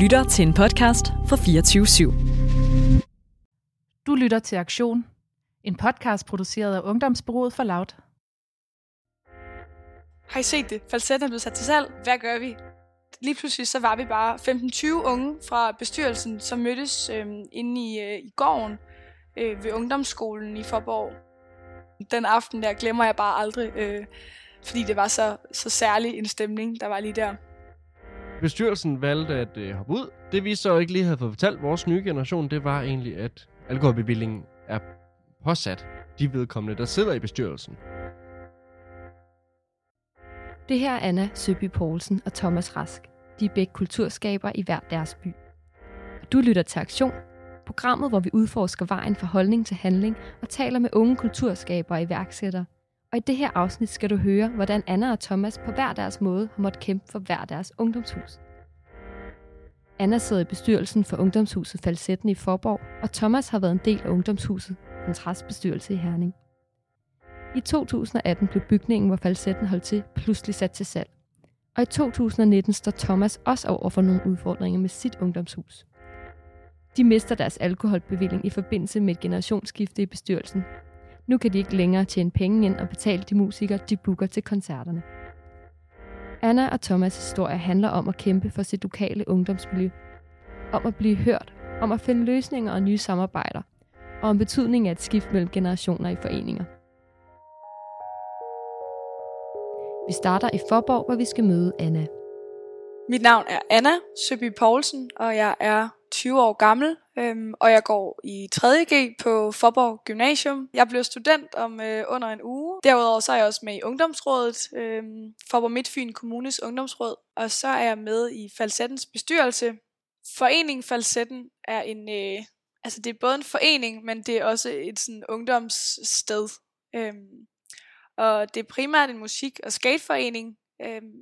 lytter til en podcast fra 24/7. Du lytter til Aktion, en podcast produceret af Ungdomsbrådet for Loud. Har I set det? Falsetten er blevet sat til salg. Hvad gør vi? Lige pludselig så var vi bare 15-20 unge fra bestyrelsen, som mødtes inde i gården ved Ungdomsskolen i Forborg. Den aften der glemmer jeg bare aldrig, fordi det var så særlig en stemning, der var lige der. Bestyrelsen valgte at hoppe ud. Det vi så ikke lige havde fået fortalt vores nye generation, det var egentlig, at alkoholbevillingen er påsat de vedkommende, der sidder i bestyrelsen. Det her er Anna Søby Poulsen og Thomas Rask. De er begge kulturskaber i hver deres by. Og du lytter til Aktion, programmet, hvor vi udforsker vejen fra holdning til handling og taler med unge kulturskabere og iværksættere. Og i det her afsnit skal du høre, hvordan Anna og Thomas på hver deres måde har måttet kæmpe for hver deres ungdomshus. Anna sidder i bestyrelsen for ungdomshuset Falsetten i Forborg, og Thomas har været en del af ungdomshuset Kontrast bestyrelse i Herning. I 2018 blev bygningen, hvor Falsetten holdt til, pludselig sat til salg. Og i 2019 står Thomas også over for nogle udfordringer med sit ungdomshus. De mister deres alkoholbevilling i forbindelse med et generationsskifte i bestyrelsen. Nu kan de ikke længere tjene penge ind og betale de musikere, de booker til koncerterne. Anna og Thomas' historie handler om at kæmpe for sit lokale ungdomsmiljø. Om at blive hørt, om at finde løsninger og nye samarbejder. Og om betydningen af et skift mellem generationer i foreninger. Vi starter i Forborg, hvor vi skal møde Anna. Mit navn er Anna Søby Poulsen, og jeg er 20 år gammel, og jeg går i 3.G på Forborg Gymnasium. Jeg blev student om under en uge. Derudover så er jeg også med i Ungdomsrådet, Forborg Midtfyn Kommunes Ungdomsråd, og så er jeg med i Falsettens bestyrelse. Foreningen Falsetten er det er både en forening, men det er også et sådan ungdomssted. Og det er primært en musik- og skateforening,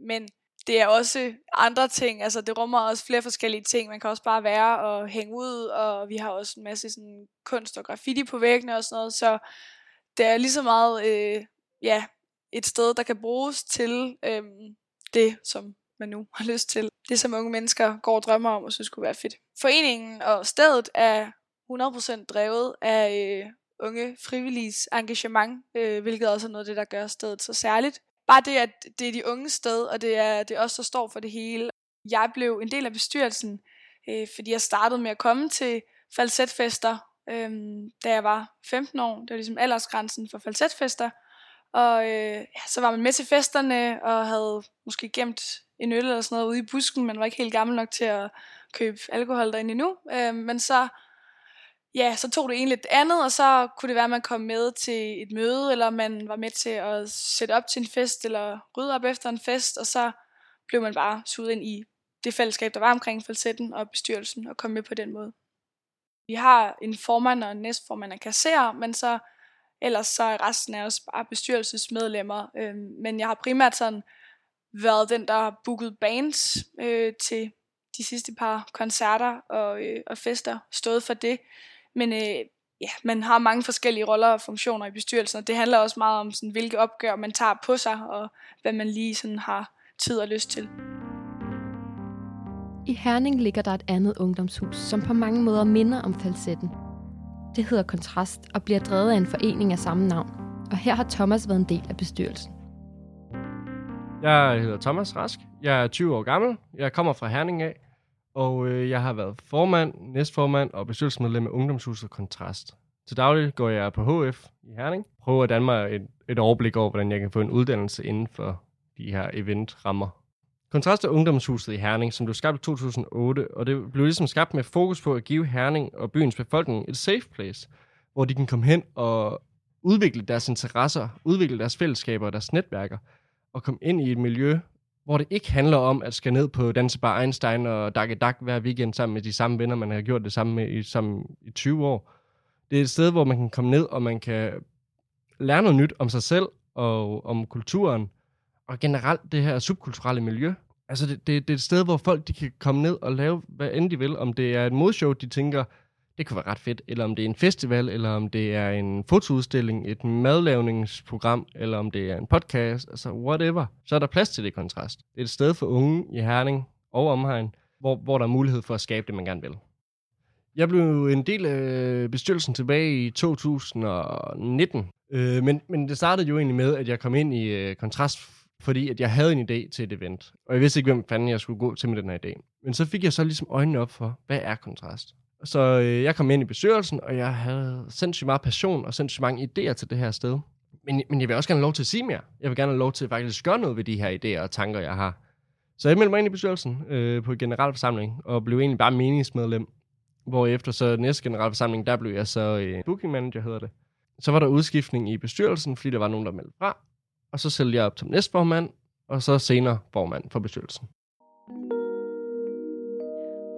men det er også andre ting, altså det rummer også flere forskellige ting. Man kan også bare være og hænge ud, og vi har også en masse sådan kunst og graffiti på væggene og sådan noget. Så det er lige så meget et sted, der kan bruges til det, som man nu har lyst til. Det, som unge mennesker går og drømmer om og synes kunne være fedt. Foreningen og stedet er 100% drevet af unge frivilliges engagement, hvilket også er noget af det, der gør stedet så særligt. Bare det, at det er de unge sted, og det er os, der står for det hele. Jeg blev en del af bestyrelsen, fordi jeg startede med at komme til falsetfester, da jeg var 15 år. Det var ligesom aldersgrænsen for falsetfester. Og så var man med til festerne, og havde måske gemt en øl eller sådan noget ude i busken. Man var ikke helt gammel nok til at købe alkohol derinde endnu. Men så tog det egentlig lidt andet, og så kunne det være, at man kom med til et møde, eller man var med til at sætte op til en fest, eller rydde op efter en fest, og så blev man bare suget ind i det fællesskab, der var omkring Falsetten og bestyrelsen, og kom med på den måde. Vi har en formand og en næstformand og kasserer, men så ellers så er resten af os bare bestyrelsesmedlemmer. Men jeg har primært sådan været den, der har booket bands til de sidste par koncerter og fester, stået for det. Men man har mange forskellige roller og funktioner i bestyrelsen, og det handler også meget om, sådan, hvilke opgør man tager på sig, og hvad man lige sådan har tid og lyst til. I Herning ligger der et andet ungdomshus, som på mange måder minder om Falsetten. Det hedder Kontrast og bliver drevet af en forening af samme navn, og her har Thomas været en del af bestyrelsen. Jeg hedder Thomas Rask, jeg er 20 år gammel, jeg kommer fra Herning af, og jeg har været formand, næstformand og bestyrelsesmedlem af Ungdomshuset Kontrast. Til daglig går jeg på HF i Herning. Prøver at danne mig et overblik over, hvordan jeg kan få en uddannelse inden for de her eventrammer. Kontrast er Ungdomshuset i Herning, som blev skabt i 2008, og det blev ligesom skabt med fokus på at give Herning og byens befolkning et safe place, hvor de kan komme hen og udvikle deres interesser, udvikle deres fællesskaber og deres netværker, og komme ind i et miljø, hvor det ikke handler om at skal ned på Dansebar Einstein og dak hver weekend sammen med de samme venner, man har gjort det samme med i 20 år. Det er et sted, hvor man kan komme ned, og man kan lære noget nyt om sig selv og om kulturen, og generelt det her subkulturelle miljø. Altså det er et sted, hvor folk de kan komme ned og lave, hvad end de vil. Om det er et modshow, de tænker, det kunne være ret fedt, eller om det er en festival, eller om det er en fotoudstilling, et madlavningsprogram, eller om det er en podcast, altså whatever. Så er der plads til det Kontrast. Det er et sted for unge i Herning og omegn, hvor der er mulighed for at skabe det, man gerne vil. Jeg blev en del af bestyrelsen tilbage i 2019, men det startede jo egentlig med, at jeg kom ind i Kontrast, fordi at jeg havde en idé til et event, og jeg vidste ikke, hvem fanden jeg skulle gå til med den her idé. Men så fik jeg så ligesom øjnene op for, hvad er Kontrast? Så jeg kom ind i bestyrelsen, og jeg havde sindssygt meget passion og sindssygt mange idéer til det her sted. Men jeg vil også gerne have lov til at sige mere. Jeg vil gerne have lov til at faktisk gøre noget ved de her idéer og tanker, jeg har. Så jeg meldte mig ind i bestyrelsen på en generalforsamling, og blev egentlig bare meningsmedlem. Hvorefter så næste generalforsamling, der blev jeg så booking manager, hedder det. Så var der udskiftning i bestyrelsen, fordi der var nogen, der meldte fra. Og så sælgte jeg op som næstformand, og så senere formand for bestyrelsen.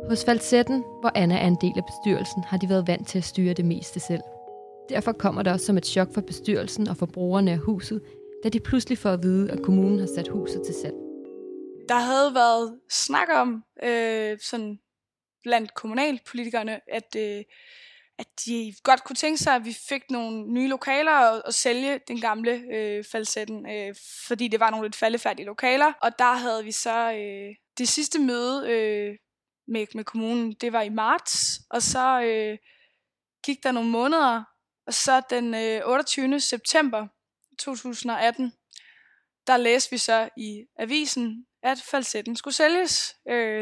Hos Falsetten, hvor Anna er en del af bestyrelsen, har de været vant til at styre det meste selv. Derfor kommer det også som et chok for bestyrelsen og for brugerne af huset, da de pludselig får at vide, at kommunen har sat huset til salg. Der havde været snak om, sådan blandt kommunalpolitikerne, at de godt kunne tænke sig, at vi fik nogle nye lokaler og sælge den gamle Falsetten, fordi det var nogle lidt faldefærdige lokaler. Og der havde vi så det sidste møde med kommunen, det var i marts, og så gik der nogle måneder, og så den 28. september 2018, der læste vi så i avisen, at Falsetten skulle sælges.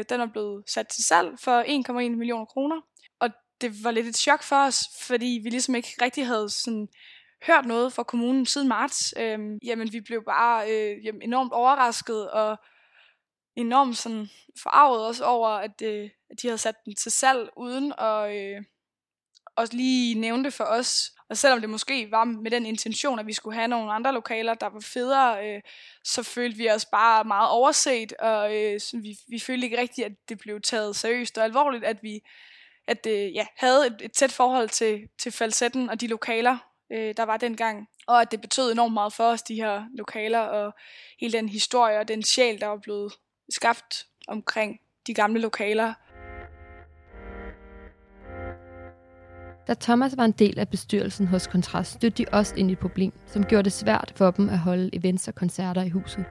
Den er blevet sat til salg for 1,1 millioner kroner, og det var lidt et chok for os, fordi vi ligesom ikke rigtig havde sådan hørt noget fra kommunen siden marts. Vi blev bare enormt overrasket og enormt sådan forarvet også over, at de havde sat den til salg uden at lige nævne det for os. Og selvom det måske var med den intention, at vi skulle have nogle andre lokaler, der var federe, så følte vi os bare meget overset, og vi følte ikke rigtigt, at det blev taget seriøst og alvorligt, at vi havde et tæt forhold til Falsetten og de lokaler, der var dengang. Og at det betød enormt meget for os, de her lokaler, og hele den historie og den sjæl, der var blevet skabt omkring de gamle lokaler. Da Thomas var en del af bestyrelsen hos Kontrast, stødte de også ind i et problem, som gjorde det svært for dem at holde events og koncerter i huset.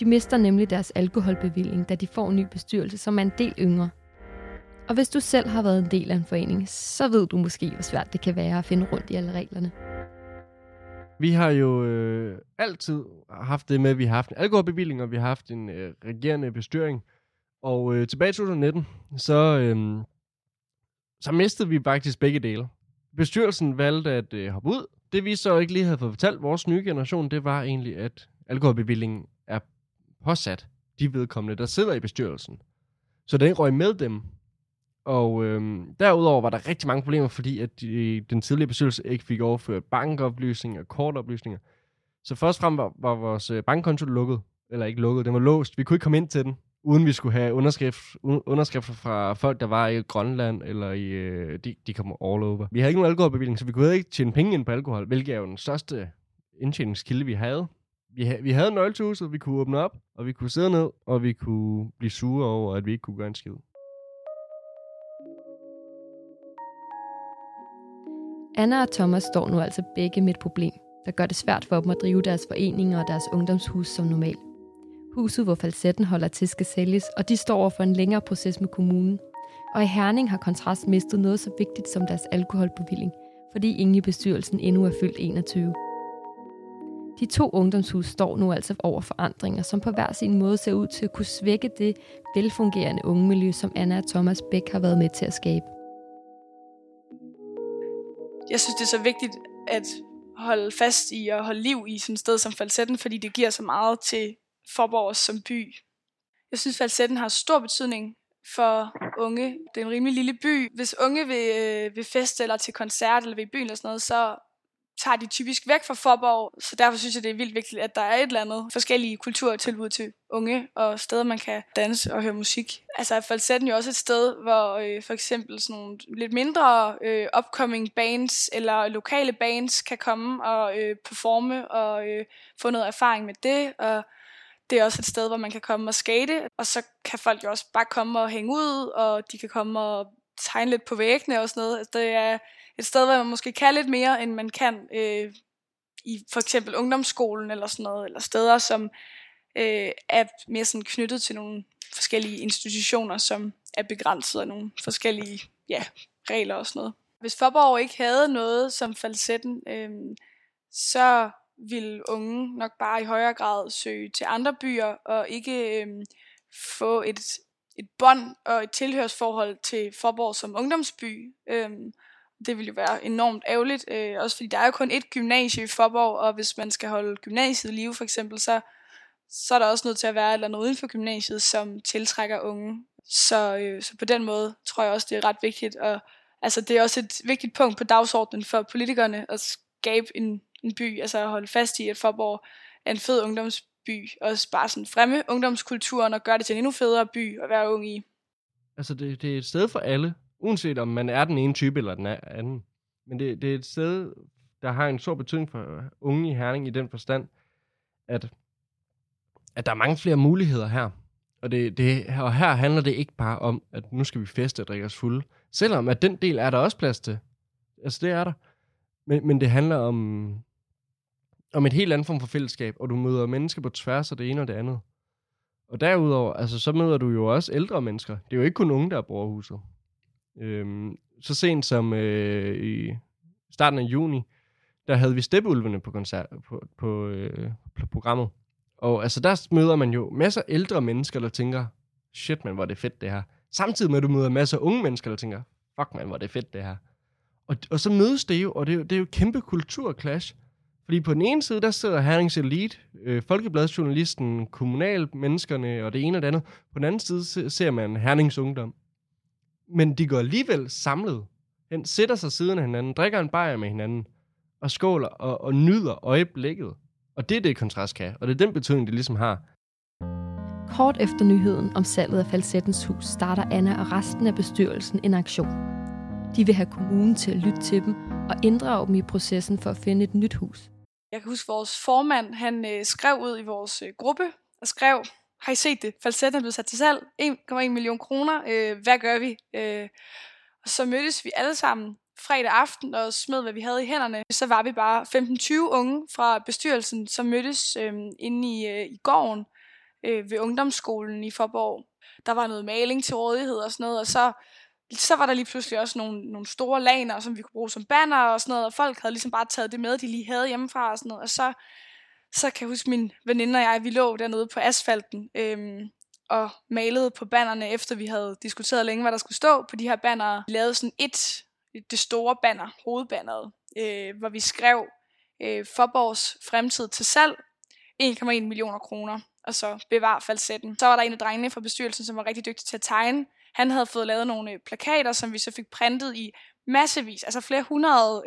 De mister nemlig deres alkoholbevilling, da de får en ny bestyrelse, som er en del yngre. Og hvis du selv har været en del af en forening, så ved du måske, hvor svært det kan være at finde rundt i alle reglerne. Vi har jo altid haft det med, at vi har haft en alkoholbevilling, og vi har haft en regerende bestyring. Og tilbage i 2019, så mistede vi faktisk begge dele. Bestyrelsen valgte at hoppe ud. Det vi så ikke lige havde fået fortalt vores nye generation, det var egentlig, at alkoholbevillingen er påsat de vedkommende, der sidder i bestyrelsen. Så den røg med dem. Og derudover var der rigtig mange problemer, fordi at den tidligere bestyrelse ikke fik overført bankoplysninger og kortoplysninger. Så først frem var vores bankkonto lukket, eller ikke lukket, den var låst. Vi kunne ikke komme ind til den, uden vi skulle have underskrifter fra folk, der var i Grønland, eller de kom all over. Vi havde ikke nogen alkoholbevilling, så vi kunne ikke tjene penge ind på alkohol, hvilket er jo den største indtjeningskilde, vi havde. Vi havde nøgle til huset, vi kunne åbne op, og vi kunne sidde ned, og vi kunne blive sure over, at vi ikke kunne gøre en skid. Anna og Thomas står nu altså begge med et problem, der gør det svært for dem at drive deres foreninger og deres ungdomshus som normalt. Huset, hvor Falsetten holder til, skal sælges, og de står over for en længere proces med kommunen. Og i Herning har Kontrast mistet noget så vigtigt som deres alkoholbevilling, fordi ingen i bestyrelsen endnu er fyldt 21. De to ungdomshus står nu altså over forandringer, som på hver sin måde ser ud til at kunne svække det velfungerende ungemiljø, som Anna og Thomas begge har været med til at skabe. Jeg synes, det er så vigtigt at holde fast i og holde liv i sådan et sted som Falsetten, fordi det giver så meget til Forborg som by. Jeg synes, Falsetten har stor betydning for unge. Det er en rimelig lille by. Hvis unge vil feste eller til koncert eller ved byen eller sådan noget, så tager de typisk væk fra Forborg. Så derfor synes jeg, det er vildt vigtigt, at der er et eller andet forskellige kulturtilbud til unge og steder, man kan danse og høre musik. Altså Falsetten er jo også et sted, hvor for eksempel sådan nogle lidt mindre upcoming bands eller lokale bands kan komme og performe og få noget erfaring med det. Og det er også et sted, hvor man kan komme og skate, og så kan folk jo også bare komme og hænge ud, og de kan komme og tegne lidt på væggene og sådan noget. Altså, det er et sted, hvor man måske kan lidt mere, end man kan i for eksempel ungdomsskolen eller sådan noget, eller steder, som er mere sådan knyttet til nogle forskellige institutioner, som er begrænset af nogle forskellige regler og sådan noget. Hvis Forborg ikke havde noget som Falsetten, så ville unge nok bare i højere grad søge til andre byer og ikke få et bånd og et tilhørsforhold til Forborg som ungdomsby. Det ville jo være enormt ærgerligt, også fordi der er jo kun ét gymnasie i Forborg, og hvis man skal holde gymnasiet i live for eksempel, så er der også nødt til at være et eller andet uden for gymnasiet, som tiltrækker unge. Så på den måde tror jeg også, det er ret vigtigt. Og, altså, det er også et vigtigt punkt på dagsordenen for politikerne at skabe en by, altså at holde fast i, at Forborg er en fed ungdomsby, og bare sådan fremme ungdomskulturen og gøre det til en endnu federe by at være ung i. Altså det er et sted for alle, uanset om man er den ene type eller den anden. Men det er et sted, der har en stor betydning for unge i Herning i den forstand, at der er mange flere muligheder her. Og her handler det ikke bare om, at nu skal vi feste og drikke os fulde. Selvom at den del er der også plads til. Altså det er der. Men det handler om et helt andet form for fællesskab, og du møder mennesker på tværs af det ene og det andet. Og derudover, altså, så møder du jo også ældre mennesker. Det er jo ikke kun unge, der bruger huset. Så sent som i starten af juni, der havde vi Steppeulvene på koncert på programmet. Og altså, der møder man jo masser af ældre mennesker, der tænker, shit, man, hvor er det fedt det her. Samtidig med, at du møder masser af unge mennesker, der tænker, fuck, man, hvor er det fedt det her. Og så mødes det jo, og det er jo et kæmpe kulturklash. Fordi på den ene side, der sidder Hernings Elite, Folkebladsjournalisten, kommunalmenneskerne og det ene og det andet. På den anden side ser man Hernings Ungdom. Men de går alligevel samlet. Den sætter sig siden af hinanden, drikker en bajer med hinanden, og skåler og nyder øjeblikket. Og det er det, Kontrast kan, og det er den betydning, det ligesom har. Kort efter nyheden om salget af Falsettens hus, starter Anna og resten af bestyrelsen en aktion. De vil have kommunen til at lytte til dem og inddrage dem i processen for at finde et nyt hus. Jeg kan huske, vores formand, han skrev ud i vores gruppe og skrev, har I set det? Falsetten blev sat til salg, 1,1 million kroner, hvad gør vi? Og så mødtes vi alle sammen fredag aften og smed, hvad vi havde i hænderne. Så var vi bare 15-20 unge fra bestyrelsen, som mødtes inde i gården ved Ungdomsskolen i Forborg. Der var noget maling til rådighed og sådan noget, og så var der lige pludselig også nogle store laner, som vi kunne bruge som banner og sådan noget, og folk havde ligesom bare taget det med, de lige havde hjemmefra og sådan noget. Og så kan jeg huske, min veninde og jeg, vi lå dernede på asfalten og malede på bannerne, efter vi havde diskuteret længe, hvad der skulle stå på de her bannere. Vi lavede sådan det store banner, hovedbanneret, hvor vi skrev Forborgs fremtid til salg, 1,1 millioner kroner, og så bevar Falsetten. Så var der en af drengene fra bestyrelsen, som var rigtig dygtig til at tegne. Han havde fået lavet nogle plakater, som vi så fik printet i massevis, altså flere hundrede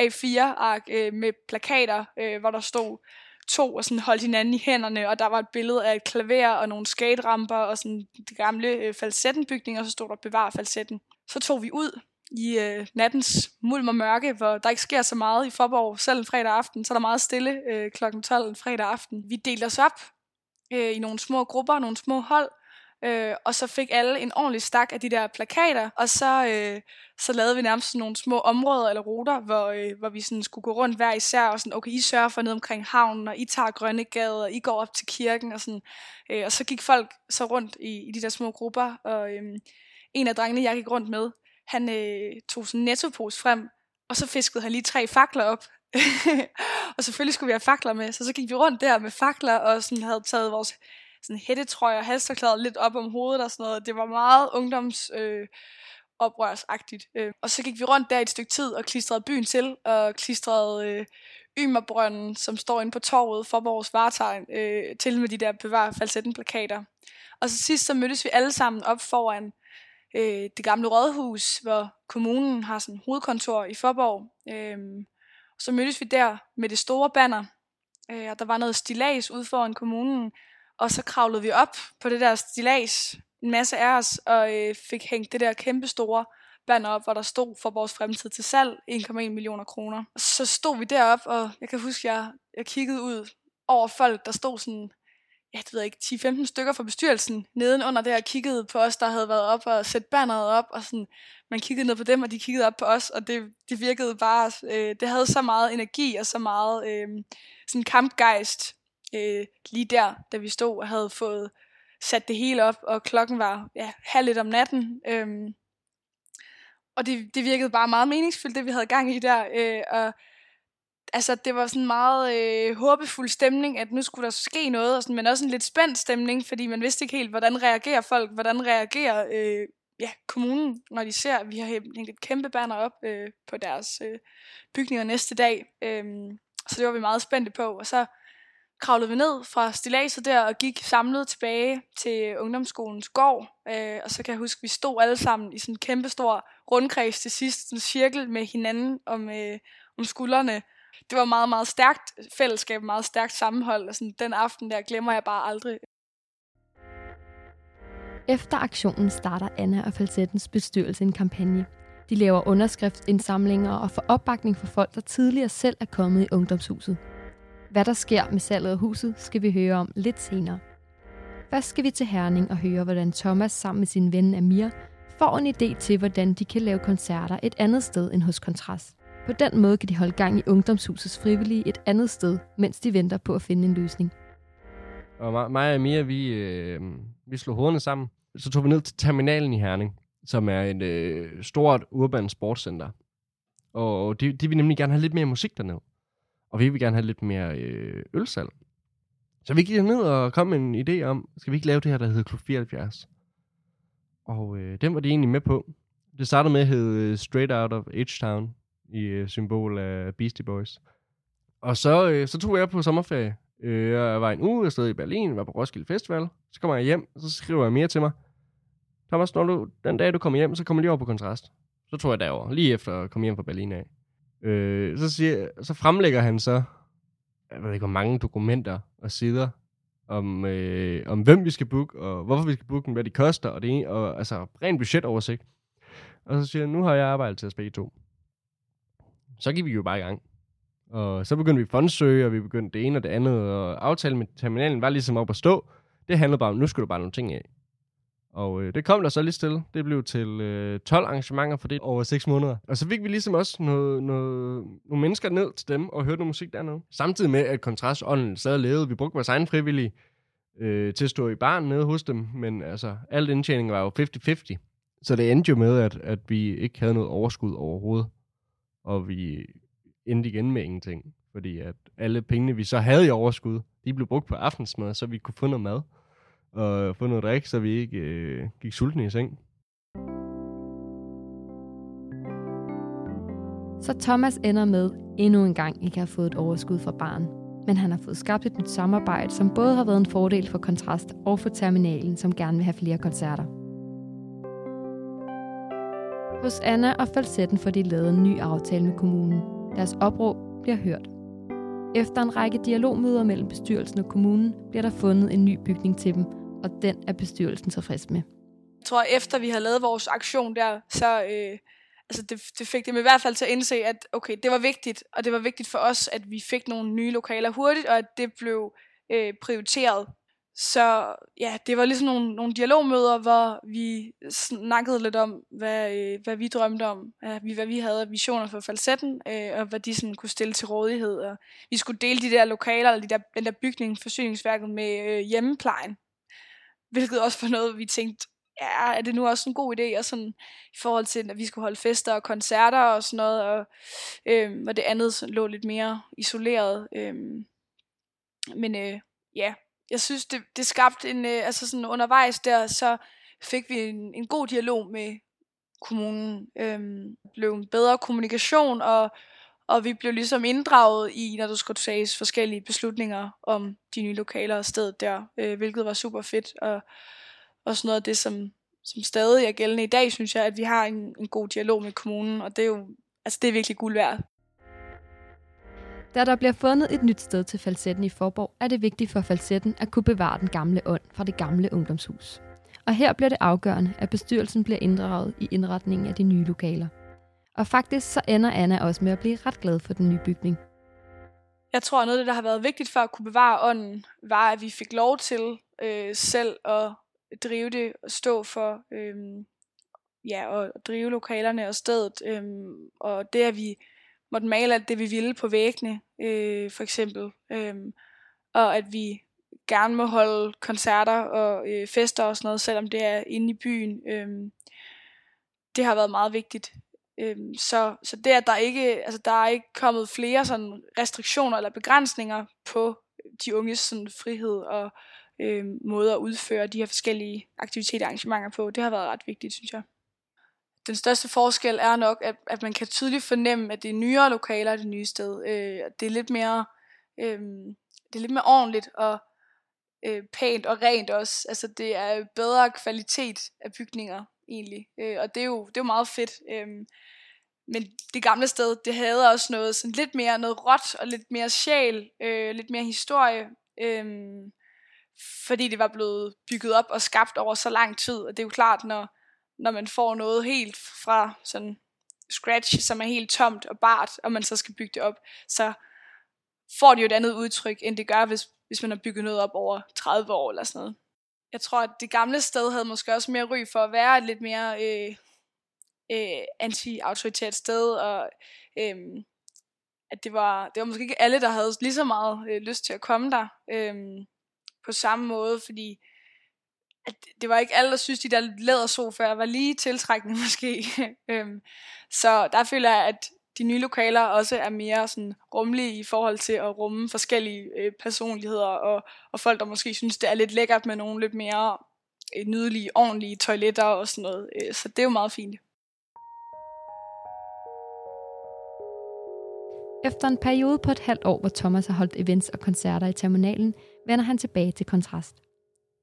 A4-ark med plakater, hvor der stod to og sådan holdt hinanden i hænderne, og der var et billede af et klaver og nogle skateramper og sådan de gamle Falsettenbygninger, og så stod der bevar Falsetten. Så tog vi ud i nattens mulm og mørke, hvor der ikke sker så meget i Forborg, selv fredag aften, så er der meget stille kl. 12 fredag aften. Vi delte os op i nogle små grupper, nogle små hold, og så fik alle en ordentlig stak af de der plakater, og så lavede vi nærmest sådan nogle små områder eller ruter, hvor vi sådan skulle gå rundt hver især, og sådan, okay, I sørger for ned omkring havnen, og I tager Grønnegade, og I går op til kirken, og sådan. Og så gik folk så rundt i de der små grupper, og en af drengene, jeg gik rundt med, han tog sådan en nettopose frem, og så fiskede han lige 3 fakler op. Og selvfølgelig skulle vi have fakler med, så gik vi rundt der med fakler, og sådan havde taget vores sådan hættetrøjer og halsterklæder lidt op om hovedet og sådan noget. Det var meget ungdomsoprørsagtigt. Og så gik vi rundt der et stykke tid og klistrede byen til, og klistrede Ymerbrønden, som står inde på torvet for vores varetegn, til med de der bevar Falsetten-plakater. Og så sidst så mødtes vi alle sammen op foran det gamle rådhus, hvor kommunen har sådan hovedkontor i Forborg. Så mødtes vi der med det store banner, og der var noget stillads ude foran kommunen, og så kravlede vi op på det der stillads, en masse af os, og fik hængt det der kæmpe store banner op, hvor der stod Forborgs fremtid til salg, 1,1 millioner kroner. Så stod vi derop, og jeg kan huske, at jeg kiggede ud over folk, der stod sådan, jeg ved ikke, 10-15 stykker fra bestyrelsen nedenunder der, og kiggede på os, der havde været op og sætte banneret op, og sådan, man kiggede ned på dem, og de kiggede op på os, og det virkede bare, det havde så meget energi, og så meget sådan kampgejst, lige der, da vi stod og havde fået satte det hele op, og klokken var 00:30 om natten. Og det virkede bare meget meningsfyldt, det vi havde gang i der. Og altså, det var sådan en meget håbefuld stemning, at nu skulle der ske noget, og sådan, men også en lidt spændt stemning, fordi man vidste ikke helt, hvordan reagerer folk, hvordan reagerer kommunen, når de ser, at vi har hængt et kæmpe banner op på deres bygninger næste dag. Så det var vi meget spændte på, og så kravlede vi ned fra stilladset der og gik samlet tilbage til Ungdomsskolens gård. Og så kan jeg huske, at vi stod alle sammen i sådan en kæmpe stor rundkreds til sidst, sådan en cirkel med hinanden om skuldrene. Det var meget, meget stærkt fællesskab, meget stærkt sammenhold, og sådan, den aften der glemmer jeg bare aldrig. Efter aktionen starter Anna og Falsettens bestyrelse en kampagne. De laver underskriftsindsamlinger og får opbakning fra folk, der tidligere selv er kommet i ungdomshuset. Hvad der sker med salget af huset, skal vi høre om lidt senere. Først skal vi til Herning og høre, hvordan Thomas sammen med sin ven Amir får en idé til, hvordan de kan lave koncerter et andet sted end hos Kontrast. På den måde kan de holde gang i ungdomshusets frivillige et andet sted, mens de venter på at finde en løsning. Og mig og Amir, vi slog hovederne sammen. Så tog vi ned til Terminalen i Herning, som er et stort urban sportscenter. Og de vil nemlig gerne have lidt mere musik dernede. Og vi vil gerne have lidt mere ølsalg. Så vi gik ned og kom med en idé om, skal vi ikke lave det her, der hedder Klod 74? Og den var de egentlig med på. Det startede med at hedde Straight Out of H-Town i symbol af Beastie Boys. Og så tog jeg på sommerferie. Jeg var en uge afsted i Berlin, var på Roskilde Festival. Så kommer jeg hjem, og så skriver jeg mere til mig. Thomas, når den dag du kommer hjem, så kommer lige over på Kontrast. Så tog jeg derover lige efter at komme hjem fra Berlin af. Så fremlægger han så, jeg ved ikke hvor mange dokumenter og sider om hvem vi skal booke, og hvorfor vi skal booke dem, hvad de koster, og det og altså ren budgetoversigt. Og så siger jeg, nu har jeg arbejdet til at spille 2. Så gik vi jo bare i gang. Og så begyndte vi fondsøge, og vi begyndte det ene og det andet, og aftalen med Terminalen var ligesom op at stå. Det handlede bare om, nu skulle du bare nogle ting af. Og det kom der så lige stille. Det blev til 12 arrangementer for det over 6 måneder. Og så fik vi ligesom også nogle mennesker ned til dem og hørte noget musik dernede. Samtidig med, at Kontrastånden sad og levede. Vi brugte vores egen frivillige til at stå i baren nede hos dem. Men altså, alt indtjening var jo 50-50. Så det endte jo med, at vi ikke havde noget overskud overhovedet. Og vi endte igen med ingenting. Fordi at alle pengene, vi så havde i overskud, de blev brugt på aftensmad, så vi kunne få noget mad og få noget drik, så vi ikke gik sultne i seng. Så Thomas ender med endnu en gang ikke har fået et overskud fra baren. Men han har fået skabt et nyt samarbejde, som både har været en fordel for Kontrast og for Terminalen, som gerne vil have flere koncerter. Hos Anna og Falsetten får de lavet en ny aftale med kommunen. Deres opråb bliver hørt. Efter en række dialogmøder mellem bestyrelsen og kommunen, bliver der fundet en ny bygning til dem, og den er bestyrelsen tilfreds med. Jeg tror, efter vi havde lavet vores aktion der, så det fik dem i hvert fald til at indse, at okay, det var vigtigt, og det var vigtigt for os, at vi fik nogle nye lokaler hurtigt, og at det blev prioriteret. Så ja, det var ligesom nogle dialogmøder, hvor vi snakkede lidt om, hvad vi drømte om, hvad vi havde visioner for Falsetten, og hvad de sådan kunne stille til rådighed. Og vi skulle dele de der lokaler, eller den der bygning, forsyningsværket med hjemmeplejen, hvilket også var noget, vi tænkte, ja, er det nu også en god idé, og sådan, i forhold til, at vi skulle holde fester og koncerter og sådan noget, og det andet lå lidt mere isoleret. Jeg synes, det skabte en, sådan undervejs der, så fik vi en god dialog med kommunen. Blev en bedre kommunikation, og vi blev ligesom inddraget i, når der skulle tages forskellige beslutninger om de nye lokaler og stedet der, hvilket var super fedt. Og sådan noget af det, som stadig er gældende i dag, synes jeg, at vi har en god dialog med kommunen, og det er jo det er virkelig guld værd. Da der bliver fundet et nyt sted til Falsetten i Forborg, er det vigtigt for Falsetten at kunne bevare den gamle ånd fra det gamle ungdomshus. Og her bliver det afgørende, at bestyrelsen bliver inddraget i indretningen af de nye lokaler. Og faktisk så ender Anna også med at blive ret glad for den nye bygning. Jeg tror, at noget af det, der har været vigtigt for at kunne bevare ånden, var, at vi fik lov til selv at drive det og stå for og drive lokalerne og stedet. Og det, at vi måtte male alt det, vi ville på væggene, for eksempel. Og at vi gerne må holde koncerter og fester og sådan noget, selvom det er inde i byen. Det har været meget vigtigt. Så det, at der er ikke kommet flere sådan restriktioner eller begrænsninger på de unges sådan frihed og måde at udføre de her forskellige aktiviteter og arrangementer på, det har været ret vigtigt, synes jeg. Den største forskel er nok, at man kan tydeligt fornemme, at det er nyere lokaler og det nye sted. Det er lidt mere ordentligt og pænt og rent også. Altså, det er bedre kvalitet af bygninger egentlig, og det er jo meget fedt. Men det gamle sted, det havde også noget sådan lidt mere noget råt og lidt mere sjæl, lidt mere historie, fordi det var blevet bygget op og skabt over så lang tid. Og det er jo klart, når man får noget helt fra sådan scratch, som er helt tomt og bart, og man så skal bygge det op, så får det jo et andet udtryk, end det gør, hvis man har bygget noget op over 30 år eller sådan noget. Jeg tror, at det gamle sted havde måske også mere ry for at være et lidt mere anti-autoritært sted, og at det var måske ikke alle, der havde lige så meget lyst til at komme der på samme måde, fordi at det var ikke alle, der synes, de der lædersofaer var lige tiltrækkende måske. Så der føler jeg, at de nye lokaler også er mere sådan rummelige i forhold til at rumme forskellige personligheder og folk, der måske synes, det er lidt lækkert med nogle lidt mere nydelige, ordentlige toiletter og sådan noget. Så det er jo meget fint. Efter en periode på et halvt år, hvor Thomas har holdt events og koncerter i Terminalen, vender han tilbage til Kontrast.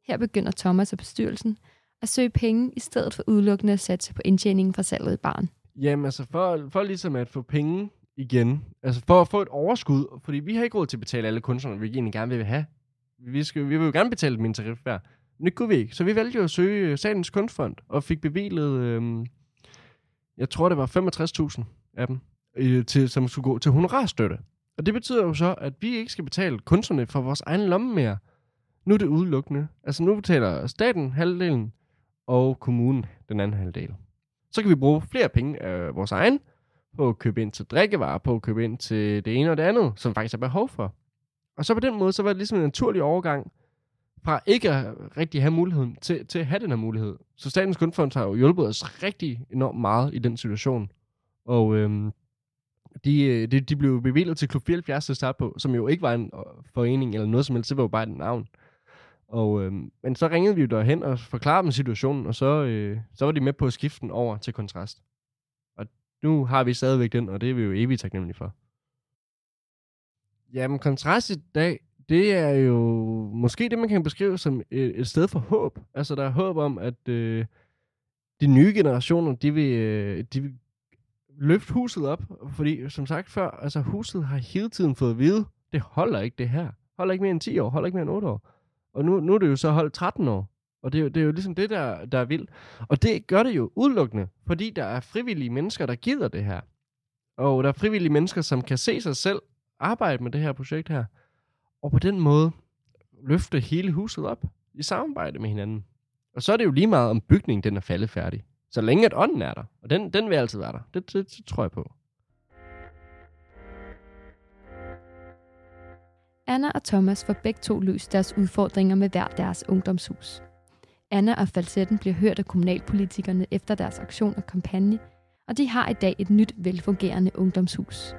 Her begynder Thomas og bestyrelsen at søge penge i stedet for udelukkende at satse på indtjeningen fra salget i baren. Jamen altså for ligesom at få penge igen, altså for at få et overskud, fordi vi har ikke råd til at betale alle kunstnerne, vi egentlig gerne vil have. Vi vil jo gerne betale dem en tarif hver, men det kunne vi ikke. Så vi valgte jo at søge Statens Kunstfond og fik bevilget, jeg tror det var 65.000 af dem, som skulle gå til honorarstøtte. Og det betyder jo så, at vi ikke skal betale kunstnerne for vores egen lomme mere. Nu er det udelukkende. Altså nu betaler staten halvdelen, og kommunen den anden halvdel. Så kan vi bruge flere penge af vores egen, på at købe ind til drikkevarer, på at købe ind til det ene og det andet, som faktisk er behov for. Og så på den måde, så var det ligesom en naturlig overgang, fra ikke at rigtig have muligheden, til at have den her mulighed. Så Statens Kunstfond har jo hjulpet os rigtig enormt meget i den situation. Og de blev bevilget til Klod 74 til at starte på, som jo ikke var en forening eller noget som helst, det var jo bare et navn. Og, men så ringede vi jo derhen og forklarede dem situationen, og så var de med på at skifte den over til Kontrast. Og nu har vi stadigvæk den, og det er vi jo evigt taknemmelige for. Jamen, Kontrast i dag, det er jo måske det, man kan beskrive som et sted for håb. Altså, der er håb om, at de nye generationer, de vil løfte huset op. Fordi, som sagt før, altså huset har hele tiden fået at vide, det holder ikke det her. Holder ikke mere end 10 år, holder ikke mere end 8 år. Og nu er det jo så holdt 13 år, og det er jo ligesom det, der er vildt. Og det gør det jo udelukkende, fordi der er frivillige mennesker, der gider det her. Og der er frivillige mennesker, som kan se sig selv arbejde med det her projekt her. Og på den måde løfte hele huset op i samarbejde med hinanden. Og så er det jo lige meget om bygningen, den er faldefærdig. Så længe at ånden er der, og den vil altid være der. Det tror jeg på. Anna og Thomas får begge to løst deres udfordringer med hver deres ungdomshus. Anna og Falsetten bliver hørt af kommunalpolitikerne efter deres aktion og kampagne, og de har i dag et nyt, velfungerende ungdomshus.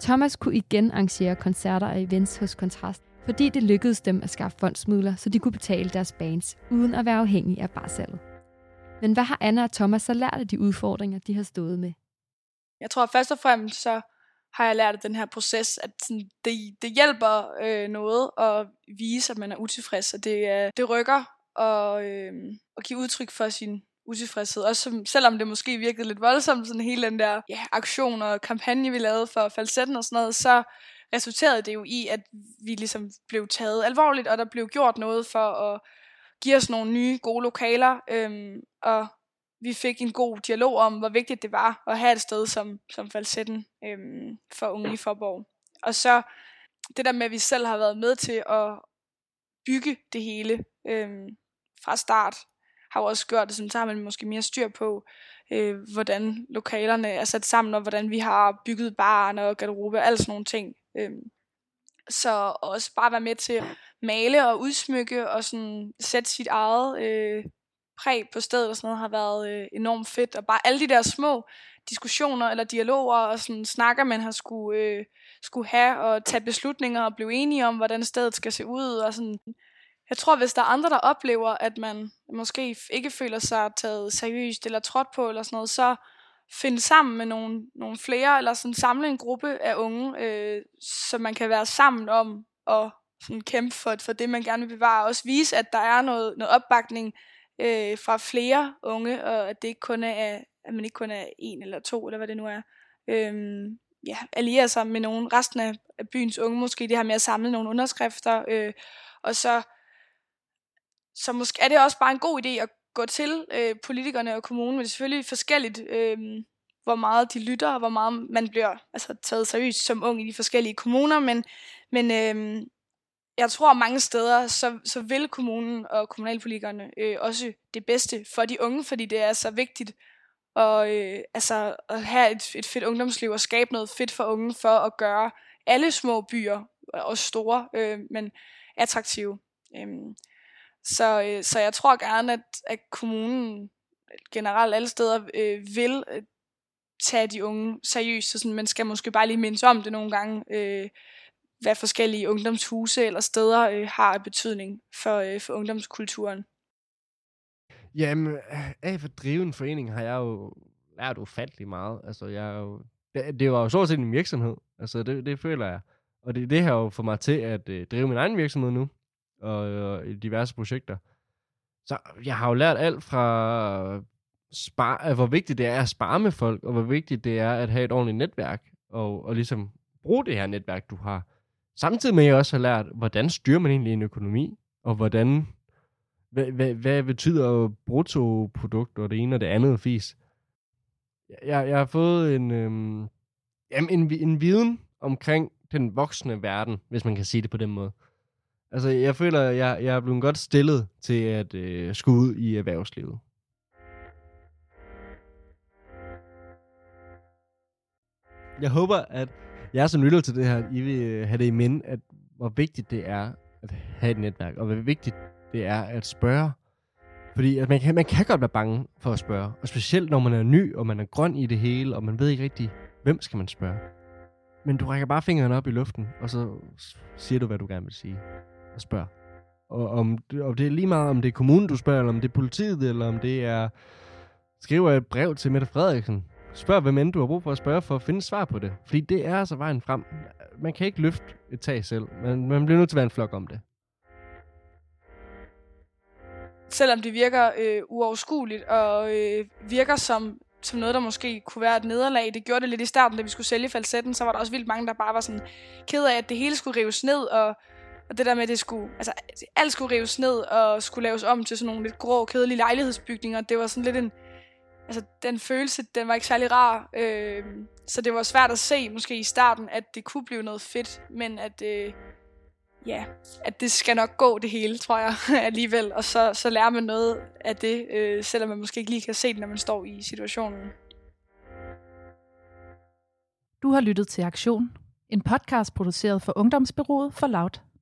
Thomas kunne igen arrangere koncerter og events hos Kontrast, fordi det lykkedes dem at skaffe fondsmidler, så de kunne betale deres bands, uden at være afhængige af barsalget. Men hvad har Anna og Thomas så lært af de udfordringer, de har stået med? Jeg tror først og fremmest, så har jeg lært af den her proces, at sådan, det hjælper noget at vise, at man er utilfreds, og det rykker at give udtryk for sin utilfredshed. Også selvom det måske virkede lidt voldsomt, sådan hele den der aktion og kampagne, vi lavede for Falsetten og sådan noget, så resulterede det jo i, at vi ligesom blev taget alvorligt, og der blev gjort noget for at give os nogle nye, gode lokaler, og vi fik en god dialog om, hvor vigtigt det var at have et sted som Falsetten for unge i Forborg. Og så det der med, at vi selv har været med til at bygge det hele fra start, har jo også gjort det, så har man måske mere styr på, hvordan lokalerne er sat sammen, og hvordan vi har bygget baren og garderobe og alle sådan nogle ting. Så også bare være med til male og udsmykke og sådan sætte sit eget præg på stedet og sådan noget, har været enormt fedt. Og bare alle de der små diskussioner eller dialoger og sådan snakker, man har skulle have og tage beslutninger og blive enige om, hvordan stedet skal se ud og sådan. Jeg tror, hvis der er andre, der oplever, at man måske ikke føler sig taget seriøst eller trådt på eller sådan noget, så finde sammen med nogle flere eller sådan samle en gruppe af unge, så man kan være sammen om at sådan kæmpe for det, man gerne vil bevare, og også vise, at der er noget opbakning fra flere unge, og at det ikke kun er, at man ikke kun er en eller to, eller hvad det nu er. Alliere sig med nogen, resten af byens unge måske, det her med at samle nogle underskrifter, og så måske er det også bare en god idé at gå til politikerne og kommunen, men det er selvfølgelig forskelligt, hvor meget de lytter, og hvor meget man bliver altså taget seriøst som ung i de forskellige kommuner, men jeg tror, at mange steder, så vil kommunen og kommunalpolitikerne også det bedste for de unge, fordi det er så vigtigt at have et fedt ungdomsliv og skabe noget fedt for unge for at gøre alle små byer, også store, men attraktive. Så jeg tror gerne, at kommunen generelt alle steder vil tage de unge seriøst, så sådan, man skal måske bare lige mindes om det nogle gange, hvad forskellige ungdomshuse eller steder har betydning for ungdomskulturen. Jamen, af for at drive en forening har jeg jo lært ufattelig meget. Altså, det var jo stort set en virksomhed. Altså, det føler jeg. Og det har jo for mig til at drive min egen virksomhed nu, og i diverse projekter. Så jeg har jo lært alt fra, hvor vigtigt det er at spare med folk, og hvor vigtigt det er at have et ordentligt netværk, og ligesom bruge det her netværk, du har. Samtidig med, jeg også har lært, hvordan styrer man egentlig en økonomi, og hvordan, hvad betyder bruttoprodukt og det ene og det andet fis. Jeg har fået en viden omkring den voksne verden, hvis man kan sige det på den måde. Altså, jeg føler, at jeg er blevet godt stillet til at skulle ud i erhvervslivet. Jeg håber, at jeg som lytter til det her, I vil have det i minde, at hvor vigtigt det er at have et netværk, og hvor vigtigt det er at spørge. Fordi at man kan godt være bange for at spørge, og specielt når man er ny, og man er grøn i det hele, og man ved ikke rigtig, hvem skal man spørge. Men du rækker bare fingrene op i luften, og så siger du, hvad du gerne vil sige, og spørger. Og om det er lige meget, om det er kommunen, du spørger, eller om det er politiet, eller om det er skriver et brev til Mette Frederiksen. Spørg, hvem end du har brug for at spørge, for at finde svar på det. Fordi det er altså vejen frem. Man kan ikke løfte et tag selv. Man bliver nødt til at være en flok om det. Selvom det virker uoverskueligt, og virker som noget, der måske kunne være et nederlag. Det gjorde det lidt i starten, da vi skulle sælge Falsetten, så var der også vildt mange, der bare var sådan ked af, at det hele skulle rives ned, og det der med, at det skulle, altså, alt skulle rives ned og skulle laves om til sådan nogle lidt grå, kedelige lejlighedsbygninger. Det var sådan lidt altså, den følelse, den var ikke særlig rar, så det var svært at se, måske i starten, at det kunne blive noget fedt, men at det skal nok gå det hele, tror jeg, alligevel, og så lærer man noget af det, selvom man måske ikke lige kan se det, når man står i situationen. Du har lyttet til Aktion, en podcast produceret for Ungdomsbrådet for Loud.